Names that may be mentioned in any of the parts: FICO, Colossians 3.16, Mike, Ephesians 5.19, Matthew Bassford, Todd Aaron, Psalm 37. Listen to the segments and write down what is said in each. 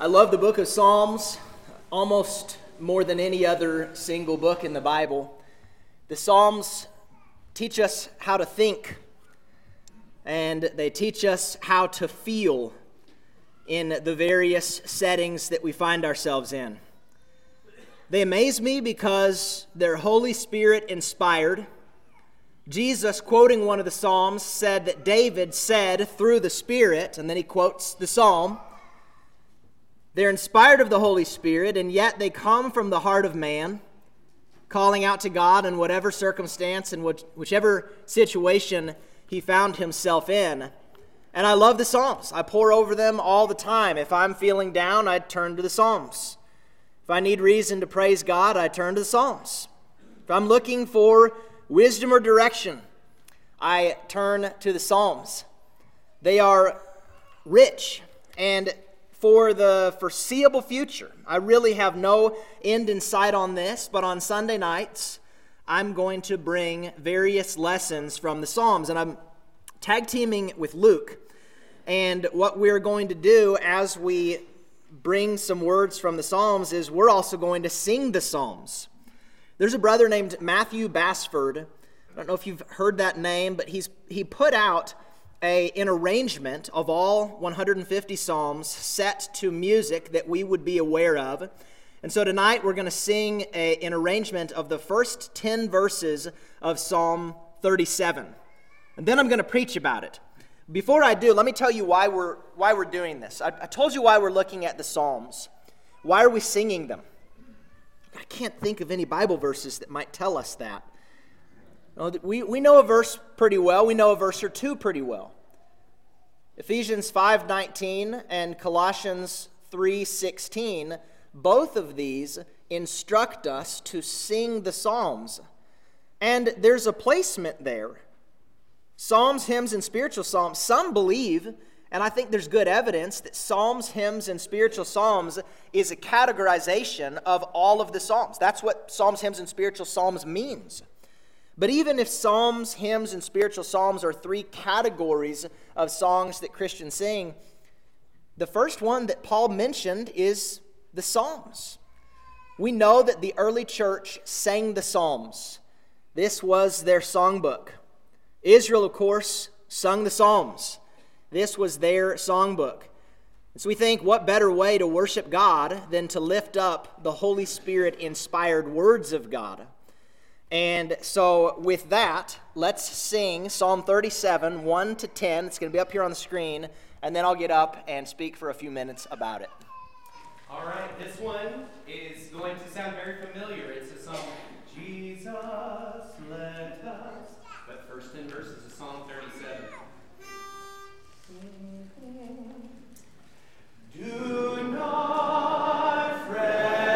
I love the book of Psalms almost more than any other single book in the Bible. The Psalms teach us how to think, and they teach us how to feel in the various settings that we find ourselves in. They amaze me because they're Holy Spirit inspired. Jesus, quoting one of the Psalms, said that David said through the Spirit, and then he quotes the Psalm. They're inspired of the Holy Spirit, and yet they come from the heart of man, calling out to God in whatever circumstance and whichever situation he found himself in. And I love the Psalms. I pore over them all the time. If I'm feeling down, I turn to the Psalms. If I need reason to praise God, I turn to the Psalms. If I'm looking for wisdom or direction, I turn to the Psalms. They are rich and for the foreseeable future. I really have no end in sight on this, but on Sunday nights, I'm going to bring various lessons from the Psalms, and I'm tag teaming with Luke. And what we're going to do as we bring some words from the Psalms is we're also going to sing the Psalms. There's a brother named Matthew Bassford. I don't know if you've heard that name, but he put out an arrangement of all 150 psalms set to music that we would be aware of. And so tonight we're going to sing an arrangement of the first 10 verses of Psalm 37. And then I'm going to preach about it. Before I do, let me tell you why we're doing this. I told you why we're looking at the Psalms. Why are we singing them? I can't think of any Bible verses that might tell us that. We know a verse pretty well. We know a verse or two pretty well. Ephesians 5.19 and Colossians 3.16, both of these instruct us to sing the Psalms. And there's a placement there. Psalms, hymns, and spiritual psalms. Some believe, and I think there's good evidence, that psalms, hymns, and spiritual psalms is a categorization of all of the psalms. That's what psalms, hymns, and spiritual psalms means. But even if psalms, hymns, and spiritual psalms are three categories of songs that Christians sing, the first one that Paul mentioned is the Psalms. We know that the early church sang the Psalms. This was their songbook. Israel, of course, sung the Psalms. This was their songbook. And so we think, what better way to worship God than to lift up the Holy Spirit-inspired words of God? And so with that, let's sing Psalm 37, 1 to 10. It's going to be up here on the screen, and then I'll get up and speak for a few minutes about it. All right, this one is going to sound very familiar. It's a song, Jesus, let us, but first 10 verses of Psalm 37. Do not fret.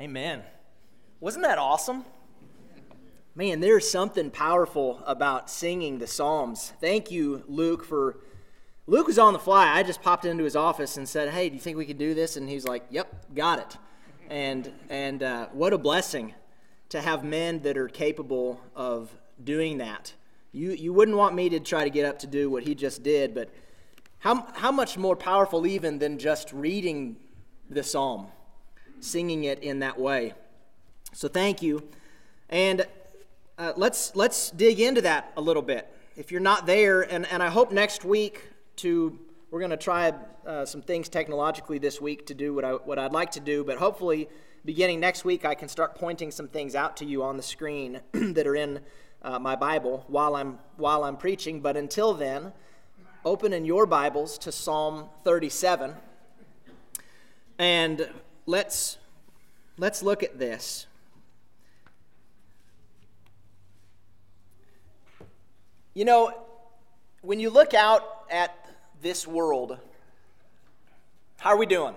Amen. Wasn't that awesome? Man, there's something powerful about singing the Psalms. Thank you, Luke, for... Luke was on the fly. I just popped into his office and said, hey, do you think we could do this? And he's like, yep, got it. And what a blessing to have men that are capable of doing that. You wouldn't want me to try to get up to do what he just did, but how much more powerful even than just reading the psalm, singing it in that way. So thank you. And let's dig into that a little bit. If you're not there, and I hope next week... We're going to try some things technologically this week to do what I'd like to do, but hopefully beginning next week I can start pointing some things out to you on the screen that are in my Bible while I'm preaching. But until then, open in your Bibles to Psalm 37, and let's look at this. You know, when you look out at this world, how are we doing?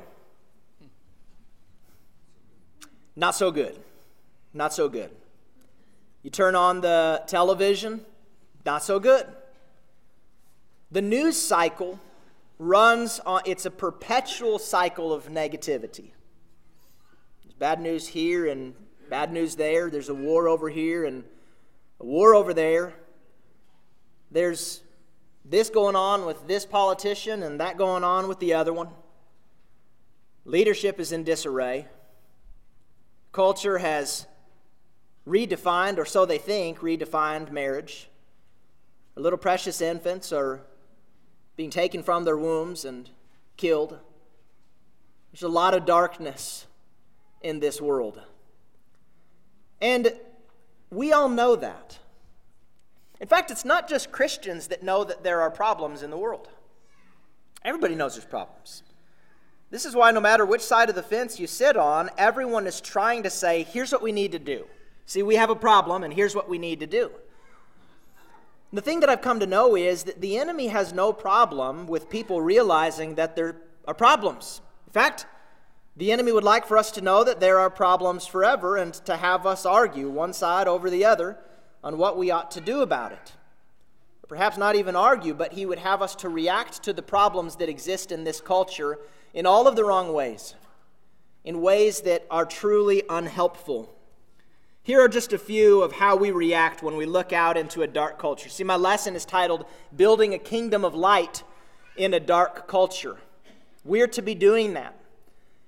Not so good. Not so good. You turn on the television, not so good. The news cycle runs on, it's a perpetual cycle of negativity. There's bad news here and bad news there. There's a war over here and a war over there. There's this going on with this politician and that going on with the other one. Leadership is in disarray. Culture has redefined, or so they think, redefined marriage. Our little precious infants are being taken from their wombs and killed. There's a lot of darkness in this world. And we all know that. In fact, it's not just Christians that know that there are problems in the world. Everybody knows there's problems. This is why no matter which side of the fence you sit on, everyone is trying to say, here's what we need to do. See, we have a problem, and here's what we need to do. The thing that I've come to know is that the enemy has no problem with people realizing that there are problems. In fact, the enemy would like for us to know that there are problems forever and to have us argue one side over the other on what we ought to do about it. Perhaps not even argue, but he would have us to react to the problems that exist in this culture in all of the wrong ways, in ways that are truly unhelpful. Here are just a few of how we react when we look out into a dark culture. See, my lesson is titled, Building a Kingdom of Light in a Dark Culture. We're to be doing that.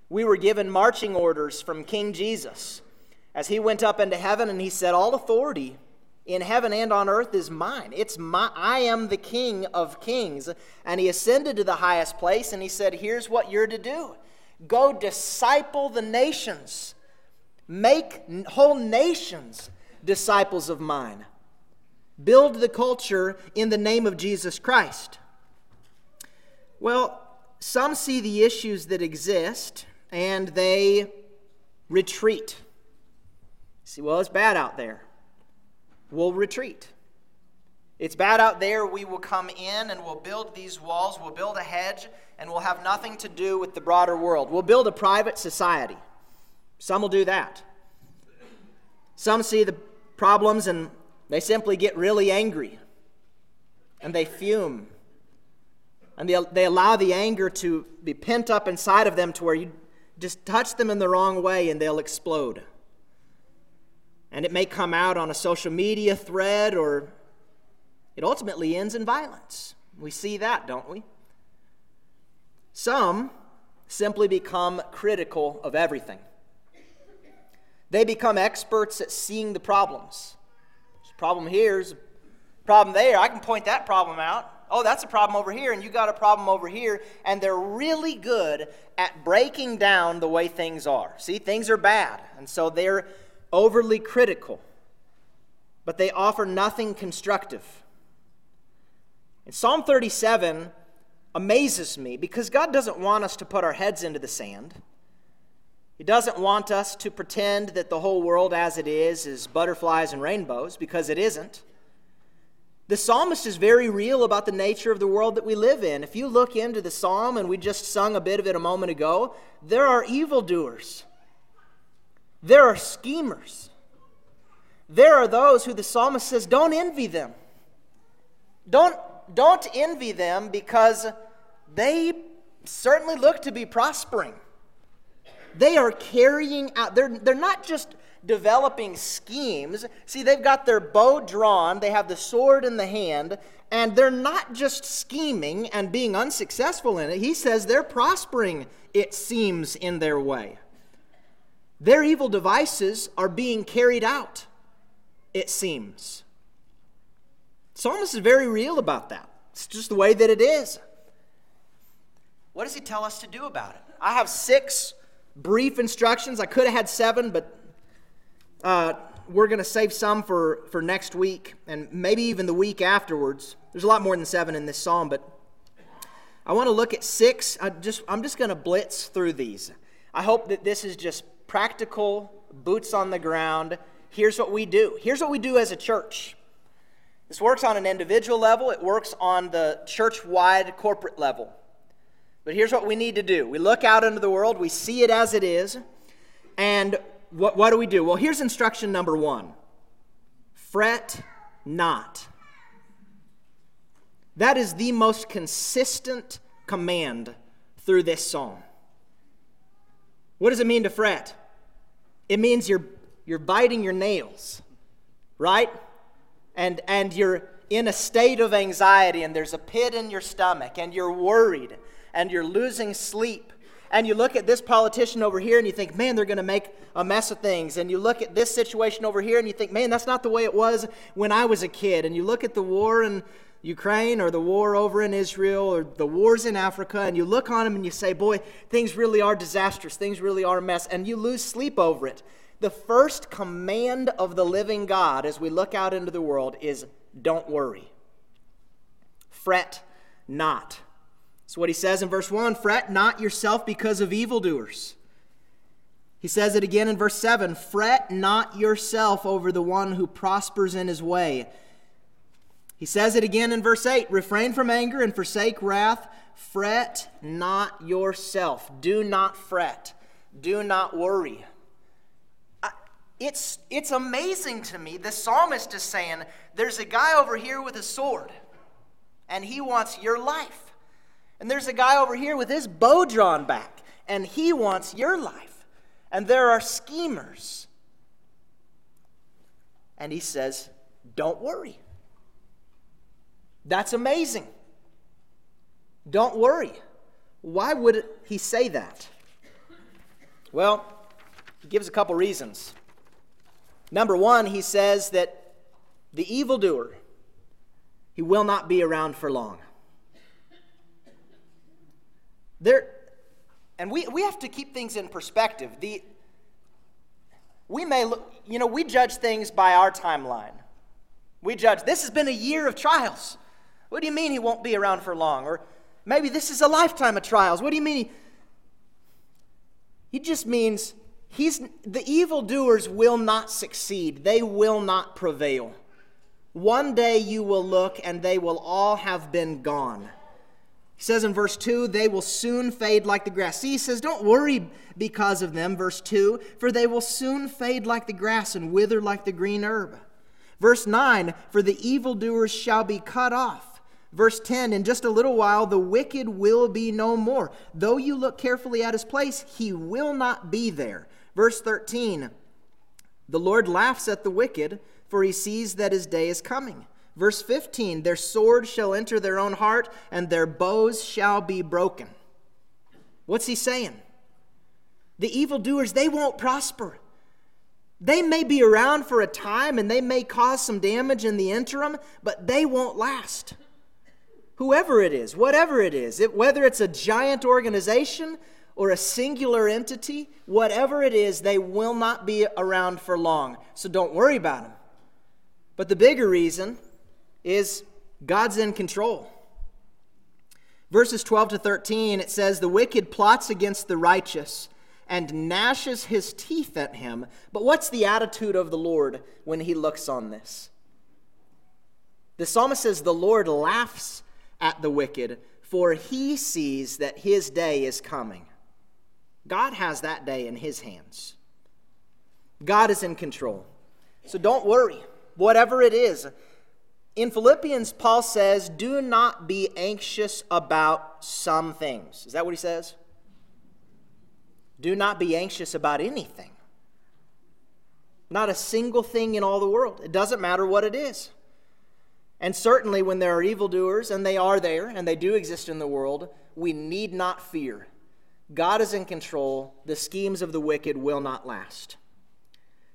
We were given marching orders from King Jesus as he went up into heaven and he said, all authority in heaven and on earth is mine. I am the King of Kings. And he ascended to the highest place and he said, here's what you're to do. Go disciple the nations. Make whole nations disciples of mine. Build the culture in the name of Jesus Christ. Well, some see the issues that exist and they retreat. See, well, it's bad out there. We'll retreat. It's bad out there. We will come in and we'll build these walls. We'll build a hedge and we'll have nothing to do with the broader world. We'll build a private society. Some will do that. Some see the problems and they simply get really angry. And they fume. And they allow the anger to be pent up inside of them to where you just touch them in the wrong way and they'll explode. And it may come out on a social media thread, or it ultimately ends in violence. We see that, don't we? Some simply become critical of everything. They become experts at seeing the problems. There's a problem here, there's a problem there. I can point that problem out. Oh, that's a problem over here, and you got a problem over here. And they're really good at breaking down the way things are. See, things are bad, and so they're overly critical, but they offer nothing constructive. And Psalm 37 amazes me because God doesn't want us to put our heads into the sand. He doesn't want us to pretend that the whole world as it is butterflies and rainbows, because it isn't. The psalmist is very real about the nature of the world that we live in. If you look into the psalm, and we just sung a bit of it a moment ago, there are evildoers. There are schemers. There are those who the psalmist says, don't envy them. Don't envy them, because they certainly look to be prospering. They are carrying out. They're not just developing schemes. See, they've got their bow drawn. They have the sword in the hand. And they're not just scheming and being unsuccessful in it. He says they're prospering, it seems, in their way. Their evil devices are being carried out, it seems. Psalmist is very real about that. It's just the way that it is. What does he tell us to do about it? I have 6 brief instructions. I could have had 7, but we're going to save some for next week and maybe even the week afterwards. There's a lot more than 7 in this psalm, but I want to look at 6. I'm just going to blitz through these. I hope that this is just practical, boots on the ground. Here's what we do. Here's what we do as a church. This works on an individual level. It works on the church-wide corporate level. But here's what we need to do. We look out into the world. We see it as it is. And what do we do? Well, here's instruction number 1. Fret not. That is the most consistent command through this psalm. What does it mean to fret? It means you're biting your nails, right? And you're in a state of anxiety, and there's a pit in your stomach, and you're worried, and you're losing sleep. And you look at this politician over here and you think, man, they're going to make a mess of things. And you look at this situation over here and you think, man, that's not the way it was when I was a kid. And you look at the war in Ukraine or the war over in Israel or the wars in Africa, and you look on them and you say, boy, things really are disastrous. Things really are a mess. And you lose sleep over it. The first command of the living God as we look out into the world is don't worry. Fret not. So what he says in verse 1, fret not yourself because of evildoers. He says it again in verse 7, fret not yourself over the one who prospers in his way. He says it again in verse 8, refrain from anger and forsake wrath. Fret not yourself. Do not fret. Do not worry. It's amazing to me. The psalmist is saying, there's a guy over here with a sword, and he wants your life. And there's a guy over here with his bow drawn back, and he wants your life. And there are schemers. And he says, don't worry. That's amazing. Don't worry. Why would he say that? Well, he gives a couple reasons. Number 1, he says that the evildoer, he will not be around for long. We have to keep things in perspective. We judge things by our timeline. We judge, this has been a year of trials. What do you mean he won't be around for long? Or maybe this is a lifetime of trials. What do you mean? He just means the evildoers will not succeed. They will not prevail. One day you will look and they will all have been gone. He says in verse 2, they will soon fade like the grass. See, he says, don't worry because of them, verse 2, for they will soon fade like the grass and wither like the green herb. Verse 9, for the evildoers shall be cut off. Verse 10, in just a little while the wicked will be no more. Though you look carefully at his place, he will not be there. Verse 13, the Lord laughs at the wicked, for he sees that his day is coming. Verse 15, their sword shall enter their own heart, and their bows shall be broken. What's he saying? The evildoers, they won't prosper. They may be around for a time, and they may cause some damage in the interim, but they won't last. Whoever it is, whatever it is, whether it's a giant organization or a singular entity, whatever it is, they will not be around for long. So don't worry about them. But the bigger reason is God's in control. Verses 12 to 13, it says, the wicked plots against the righteous and gnashes his teeth at him. But what's the attitude of the Lord when he looks on this? The psalmist says, the Lord laughs at the wicked, for he sees that his day is coming. God has that day in his hands. God is in control. So don't worry, whatever it is. In Philippians, Paul says, do not be anxious about some things. Is that what he says? Do not be anxious about anything. Not a single thing in all the world. It doesn't matter what it is. And certainly when there are evildoers, and they are there, and they do exist in the world, we need not fear. God is in control. The schemes of the wicked will not last.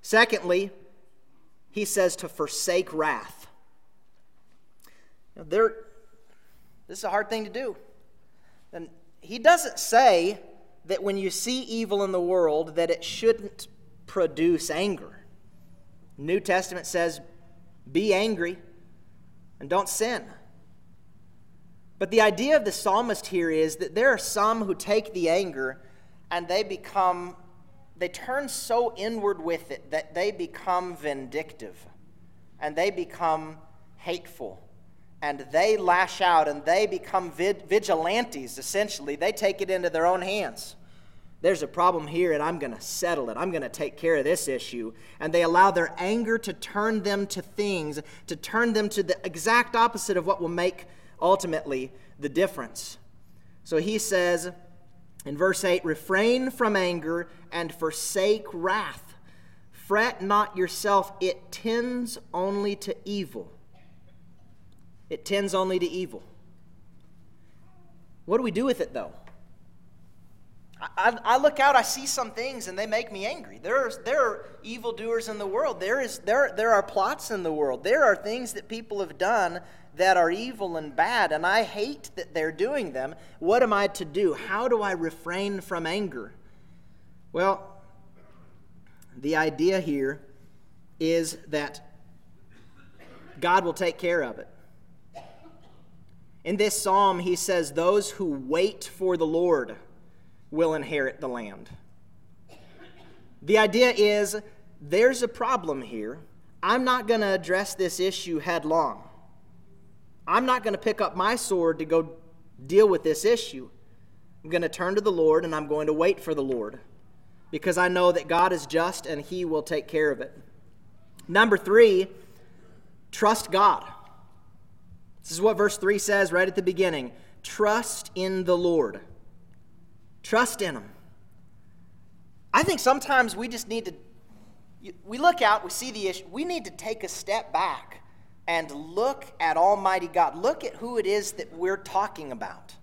Secondly, he says to forsake wrath. This is a hard thing to do. And he doesn't say that when you see evil in the world that it shouldn't produce anger. New Testament says, be angry and don't sin. But the idea of the psalmist here is that there are some who take the anger and they turn so inward with it that they become vindictive and they become hateful and they lash out and they become vigilantes, essentially. They take it into their own hands. There's a problem here, and I'm going to settle it. I'm going to take care of this issue. And they allow their anger to turn them to things, to turn them to the exact opposite of what will make, ultimately, the difference. So he says in verse 8, refrain from anger and forsake wrath. Fret not yourself. It tends only to evil. It tends only to evil. What do we do with it, though? I look out, I see some things, and they make me angry. There are evildoers in the world. There are plots in the world. There are things that people have done that are evil and bad, and I hate that they're doing them. What am I to do? How do I refrain from anger? Well, the idea here is that God will take care of it. In this psalm, he says, those who wait for the Lord will inherit the land. The idea is, there's a problem here. I'm not going to address this issue headlong. I'm not going to pick up my sword to go deal with this issue. I'm going to turn to the Lord, and I'm going to wait for the Lord, because I know that God is just and he will take care of it. Number 3, trust God. This is what verse 3 says right at the beginning. Trust in the Lord. Trust in him. I think sometimes we just need to, we look out, we see the issue. We need to take a step back and look at Almighty God. Look at who it is that we're talking about.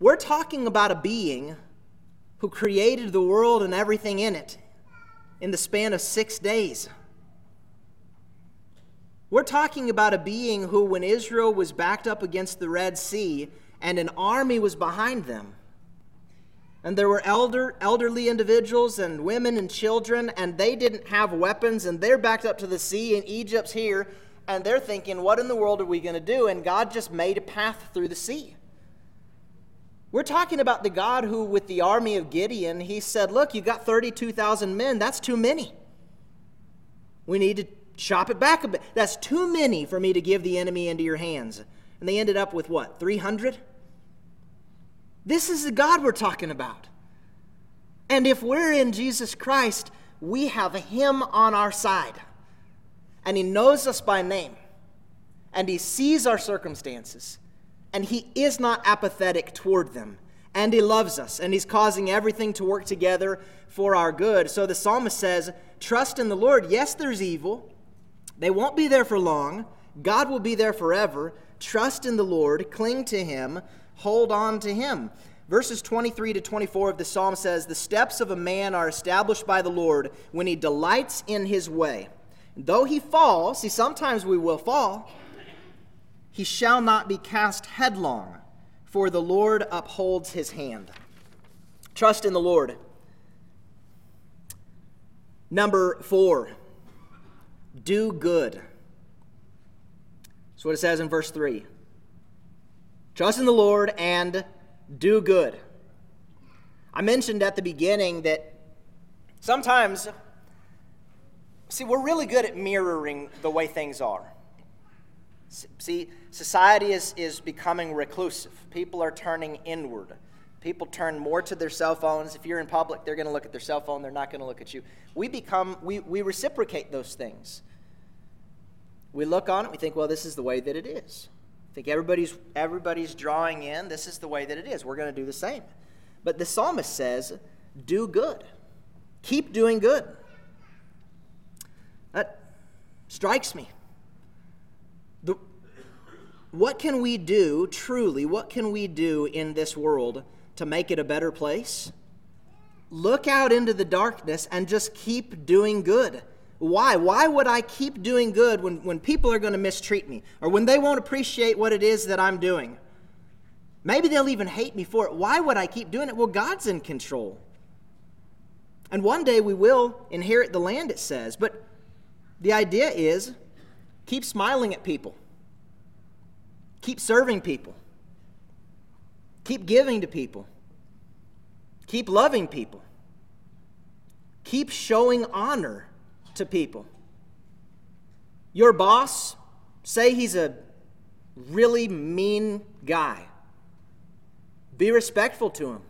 We're talking about a being who created the world and everything in it in the span of 6 days. We're talking about a being who, when Israel was backed up against the Red Sea, and an army was behind them. And there were elderly individuals and women and children, and they didn't have weapons, and they're backed up to the sea, and Egypt's here, and they're thinking, what in the world are we going to do? And God just made a path through the sea. We're talking about the God who, with the army of Gideon, he said, look, you got 32,000 men. That's too many. We need to chop it back a bit. That's too many for me to give the enemy into your hands. And they ended up with what, 300? This is the God we're talking about. And if we're in Jesus Christ, we have him on our side. And he knows us by name. And he sees our circumstances. And he is not apathetic toward them. And he loves us. And he's causing everything to work together for our good. So the psalmist says, trust in the Lord. Yes, there's evil. They won't be there for long. God will be there forever. Trust in the Lord. Cling to him. Hold on to him. Verses 23 to 24 of the psalm says, the steps of a man are established by the Lord when he delights in his way. Though he fall, see, sometimes we will fall, he shall not be cast headlong, for the Lord upholds his hand. Trust in the Lord. Number 4, do good. That's what it says in verse 3. Trust in the Lord and do good. I mentioned at the beginning that sometimes, see, we're really good at mirroring the way things are. See, society is becoming reclusive. People are turning inward. People turn more to their cell phones. If you're in public, they're going to look at their cell phone. They're not going to look at you. We reciprocate those things. We look on it. We think, well, this is the way that it is. I think everybody's drawing in. This is the way that it is. We're going to do the same. But the psalmist says, do good. Keep doing good. That strikes me. What can we do, truly, what can we do in this world to make it a better place? Look out into the darkness and just keep doing good. Why? Why would I keep doing good when people are going to mistreat me or when they won't appreciate what it is that I'm doing? Maybe they'll even hate me for it. Why would I keep doing it? Well, God's in control. And one day we will inherit the land, it says. But the idea is keep smiling at people. Keep serving people. Keep giving to people. Keep loving people. Keep showing honor to people. Your boss, say he's a really mean guy. Be respectful to him.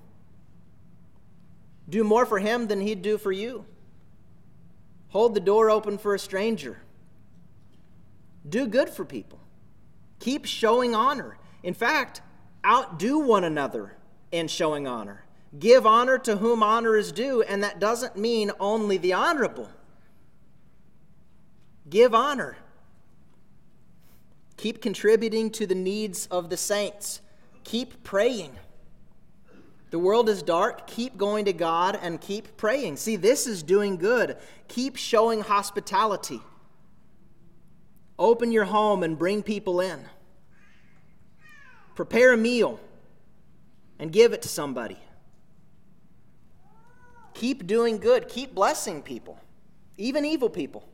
Do more for him than he'd do for you. Hold the door open for a stranger. Do good for people. Keep showing honor. In fact, outdo one another in showing honor. Give honor to whom honor is due, and that doesn't mean only the honorable. Give honor. Keep contributing to the needs of the saints. Keep praying. The world is dark. Keep going to God and keep praying. See, this is doing good. Keep showing hospitality. Open your home and bring people in. Prepare a meal and give it to somebody. Keep doing good. Keep blessing people, even evil people.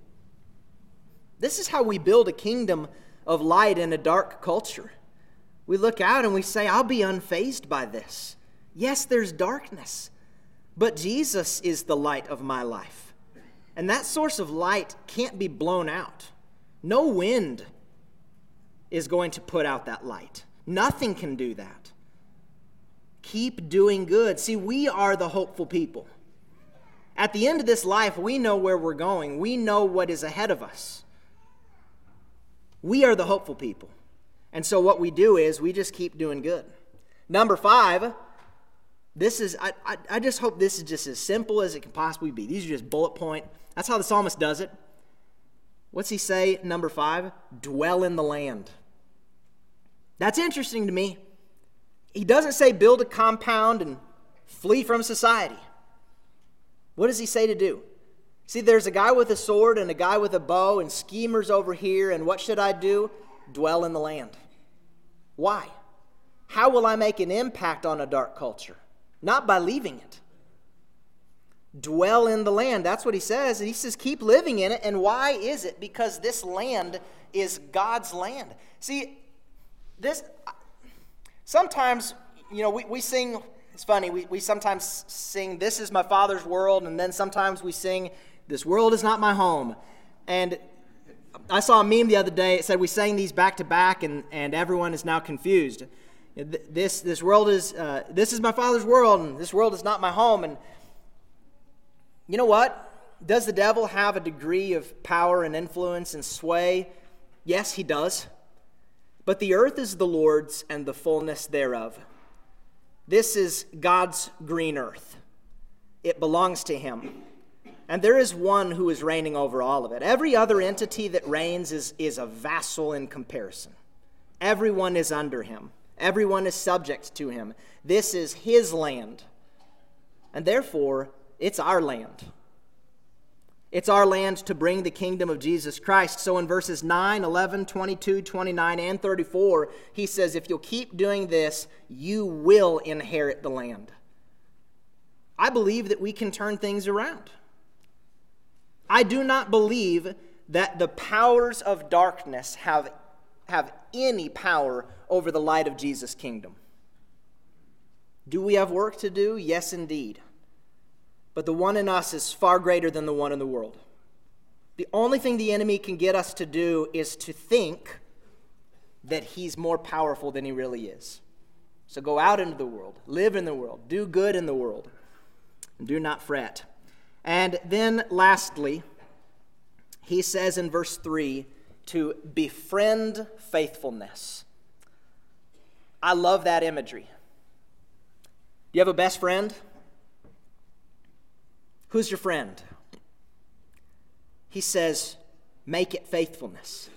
This is how we build a kingdom of light in a dark culture. We look out and we say, I'll be unfazed by this. Yes, there's darkness, but Jesus is the light of my life. And that source of light can't be blown out. No wind is going to put out that light. Nothing can do that. Keep doing good. See, we are the hopeful people. At the end of this life, we know where we're going. We know what is ahead of us. We are the hopeful people. And so what we do is we just keep doing good. Number 5, this is, I just hope this is just as simple as it can possibly be. These are just bullet point. That's how the psalmist does it. What's he say, number 5? Dwell in the land. That's interesting to me. He doesn't say build a compound and flee from society. What does he say to do? See, there's a guy with a sword and a guy with a bow and schemers over here, and what should I do? Dwell in the land. Why? How will I make an impact on a dark culture? Not by leaving it. Dwell in the land. That's what he says. And he says, keep living in it. And why is it? Because this land is God's land. See, this, sometimes, you know, we sing, it's funny, we sometimes sing, this is my Father's world. And then sometimes we sing, this world is not my home. And I saw a meme the other day. It said, we sang these back to back and everyone is now confused. This world is, this is my Father's world and this world is not my home. And you know what? Does the devil have a degree of power and influence and sway? Yes, he does. But the earth is the Lord's and the fullness thereof. This is God's green earth. It belongs to him. And there is one who is reigning over all of it. Every other entity that reigns is a vassal in comparison. Everyone is under him. Everyone is subject to him. This is his land. And therefore, it's our land. It's our land to bring the kingdom of Jesus Christ. So in verses 9, 11, 22, 29, and 34, he says, if you'll keep doing this, you will inherit the land. I believe that we can turn things around. I do not believe that the powers of darkness have any power over the light of Jesus' kingdom. Do we have work to do? Yes, indeed. But the one in us is far greater than the one in the world. The only thing the enemy can get us to do is to think that he's more powerful than he really is. So go out into the world, live in the world, do good in the world, and do not fret. And then lastly, he says in verse 3, to befriend faithfulness. I love that imagery. Do you have a best friend? Who's your friend? He says, make it faithfulness.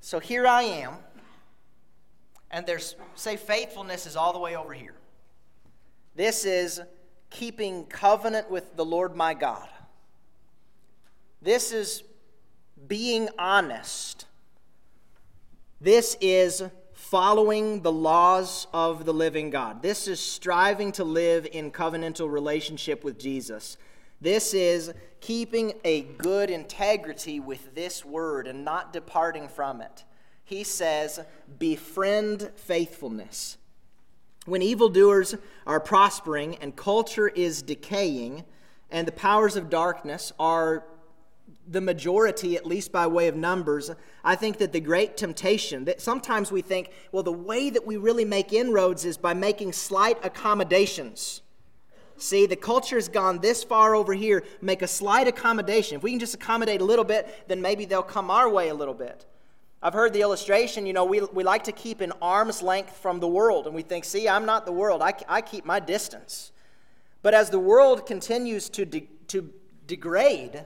So here I am, and there's, say faithfulness is all the way over here. This is keeping covenant with the Lord my God. This is being honest. This is following the laws of the living God. This is striving to live in covenantal relationship with Jesus. This is keeping a good integrity with this word and not departing from it. He says, befriend faithfulness. When evildoers are prospering and culture is decaying and the powers of darkness are the majority, at least by way of numbers, I think that the great temptation that sometimes we think, well, the way that we really make inroads is by making slight accommodations. See, the culture's gone this far over here, make a slight accommodation. If we can just accommodate a little bit, then maybe they'll come our way a little bit. I've heard the illustration, we like to keep an arm's length from the world, and we think, see, I'm not the world, I keep my distance. But as the world continues to degrade,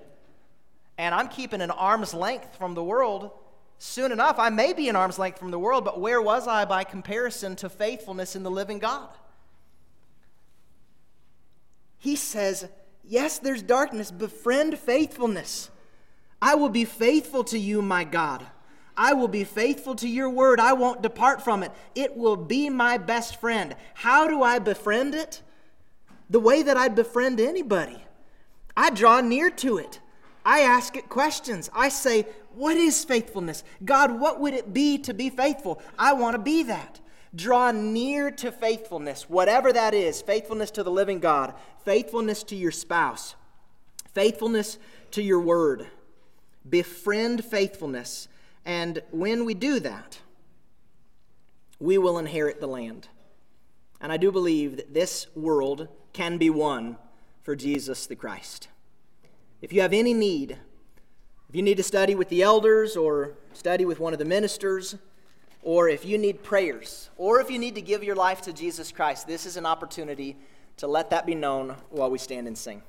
and I'm keeping an arm's length from the world, soon enough, I may be an arm's length from the world, but where was I by comparison to faithfulness in the living God? He says, yes, there's darkness. Befriend faithfulness. I will be faithful to you, my God. I will be faithful to your word. I won't depart from it. It will be my best friend. How do I befriend it? The way that I befriend anybody. I draw near to it. I ask it questions. I say, what is faithfulness? God, what would it be to be faithful? I want to be that. Draw near to faithfulness, whatever that is, faithfulness to the living God, faithfulness to your spouse, faithfulness to your word. Befriend faithfulness, and when we do that, we will inherit the land. And I do believe that this world can be won for Jesus the Christ. If you have any need, if you need to study with the elders or study with one of the ministers, or if you need prayers, or if you need to give your life to Jesus Christ, this is an opportunity to let that be known while we stand and sing.